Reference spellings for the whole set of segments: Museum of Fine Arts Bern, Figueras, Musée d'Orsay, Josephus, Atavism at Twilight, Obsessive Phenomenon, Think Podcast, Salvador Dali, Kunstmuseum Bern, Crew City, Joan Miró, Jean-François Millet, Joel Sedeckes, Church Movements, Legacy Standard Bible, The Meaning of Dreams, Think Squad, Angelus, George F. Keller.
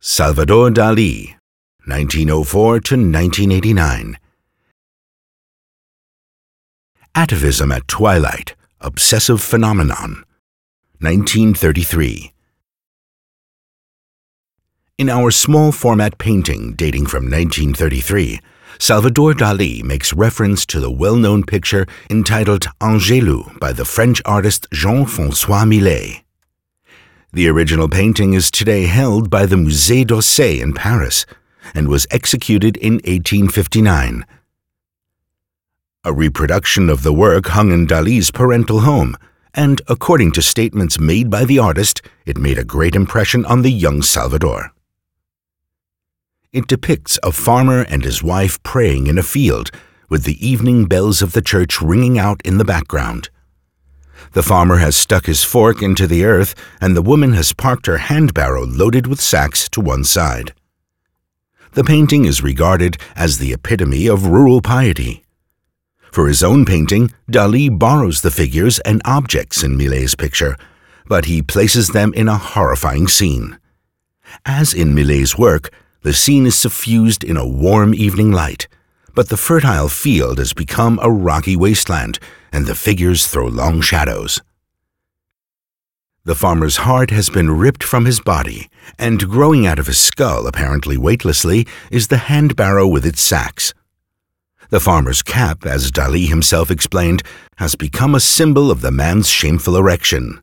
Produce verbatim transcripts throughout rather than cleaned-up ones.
Salvador Dali, nineteen oh four to nineteen eighty-nine. Atavism at Twilight, Obsessive Phenomenon, nineteen thirty-three. In our small format painting dating from nineteen thirty-three, Salvador Dali makes reference to the well-known picture entitled Angelus by the French artist Jean-François Millet. The original painting is today held by the Musée d'Orsay in Paris and was executed in eighteen fifty-nine. A reproduction of the work hung in Dali's parental home, and according to statements made by the artist, it made a great impression on the young Salvador. It depicts a farmer and his wife praying in a field, with the evening bells of the church ringing out in the background. The farmer has stuck his fork into the earth, and the woman has parked her handbarrow loaded with sacks to one side. The painting is regarded as the epitome of rural piety. For his own painting, Dali borrows the figures and objects in Millet's picture, but he places them in a horrifying scene. As in Millet's work, the scene is suffused in a warm evening light, but the fertile field has become a rocky wasteland, and the figures throw long shadows. The farmer's heart has been ripped from his body, and growing out of his skull, apparently weightlessly, is the handbarrow with its sacks. The farmer's cap, as Dali himself explained, has become a symbol of the man's shameful erection.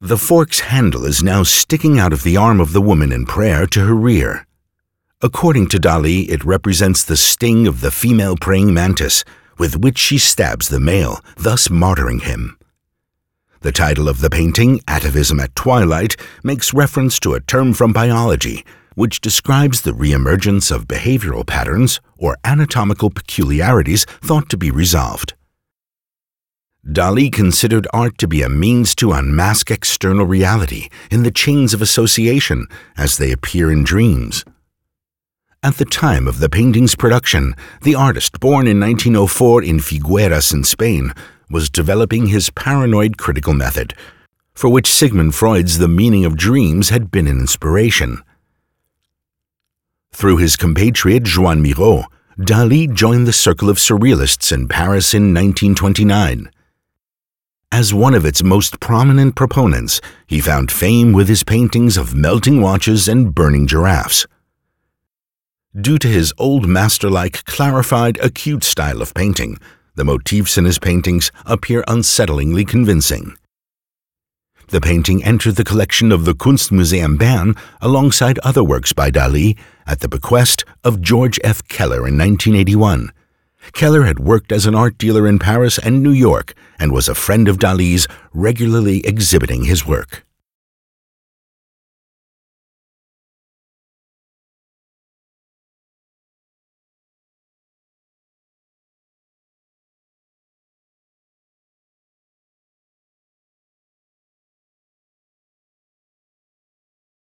The fork's handle is now sticking out of the arm of the woman in prayer to her rear. According to Dali, it represents the sting of the female praying mantis, with which she stabs the male, thus martyring him. The title of the painting, Atavism at Twilight, makes reference to a term from biology, which describes the reemergence of behavioral patterns or anatomical peculiarities thought to be resolved. Dali considered art to be a means to unmask external reality in the chains of association as they appear in dreams. At the time of the painting's production, the artist, born in nineteen oh four in Figueras in Spain, was developing his paranoid critical method, for which Sigmund Freud's The Meaning of Dreams had been an inspiration. Through his compatriot Joan Miró, Dali joined the circle of surrealists in Paris in nineteen twenty-nine. As one of its most prominent proponents, he found fame with his paintings of melting watches and burning giraffes. Due to his old master-like, clarified, acute style of painting, the motifs in his paintings appear unsettlingly convincing. The painting entered the collection of the Kunstmuseum Bern alongside other works by Dali at the bequest of George F. Keller in nineteen eighty-one. Keller had worked as an art dealer in Paris and New York and was a friend of Dali's, regularly exhibiting his work.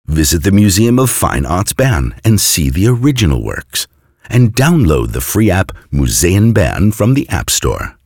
Visit the Museum of Fine Arts Bern and see the original works, and download the free app Museen Bern from the App Store.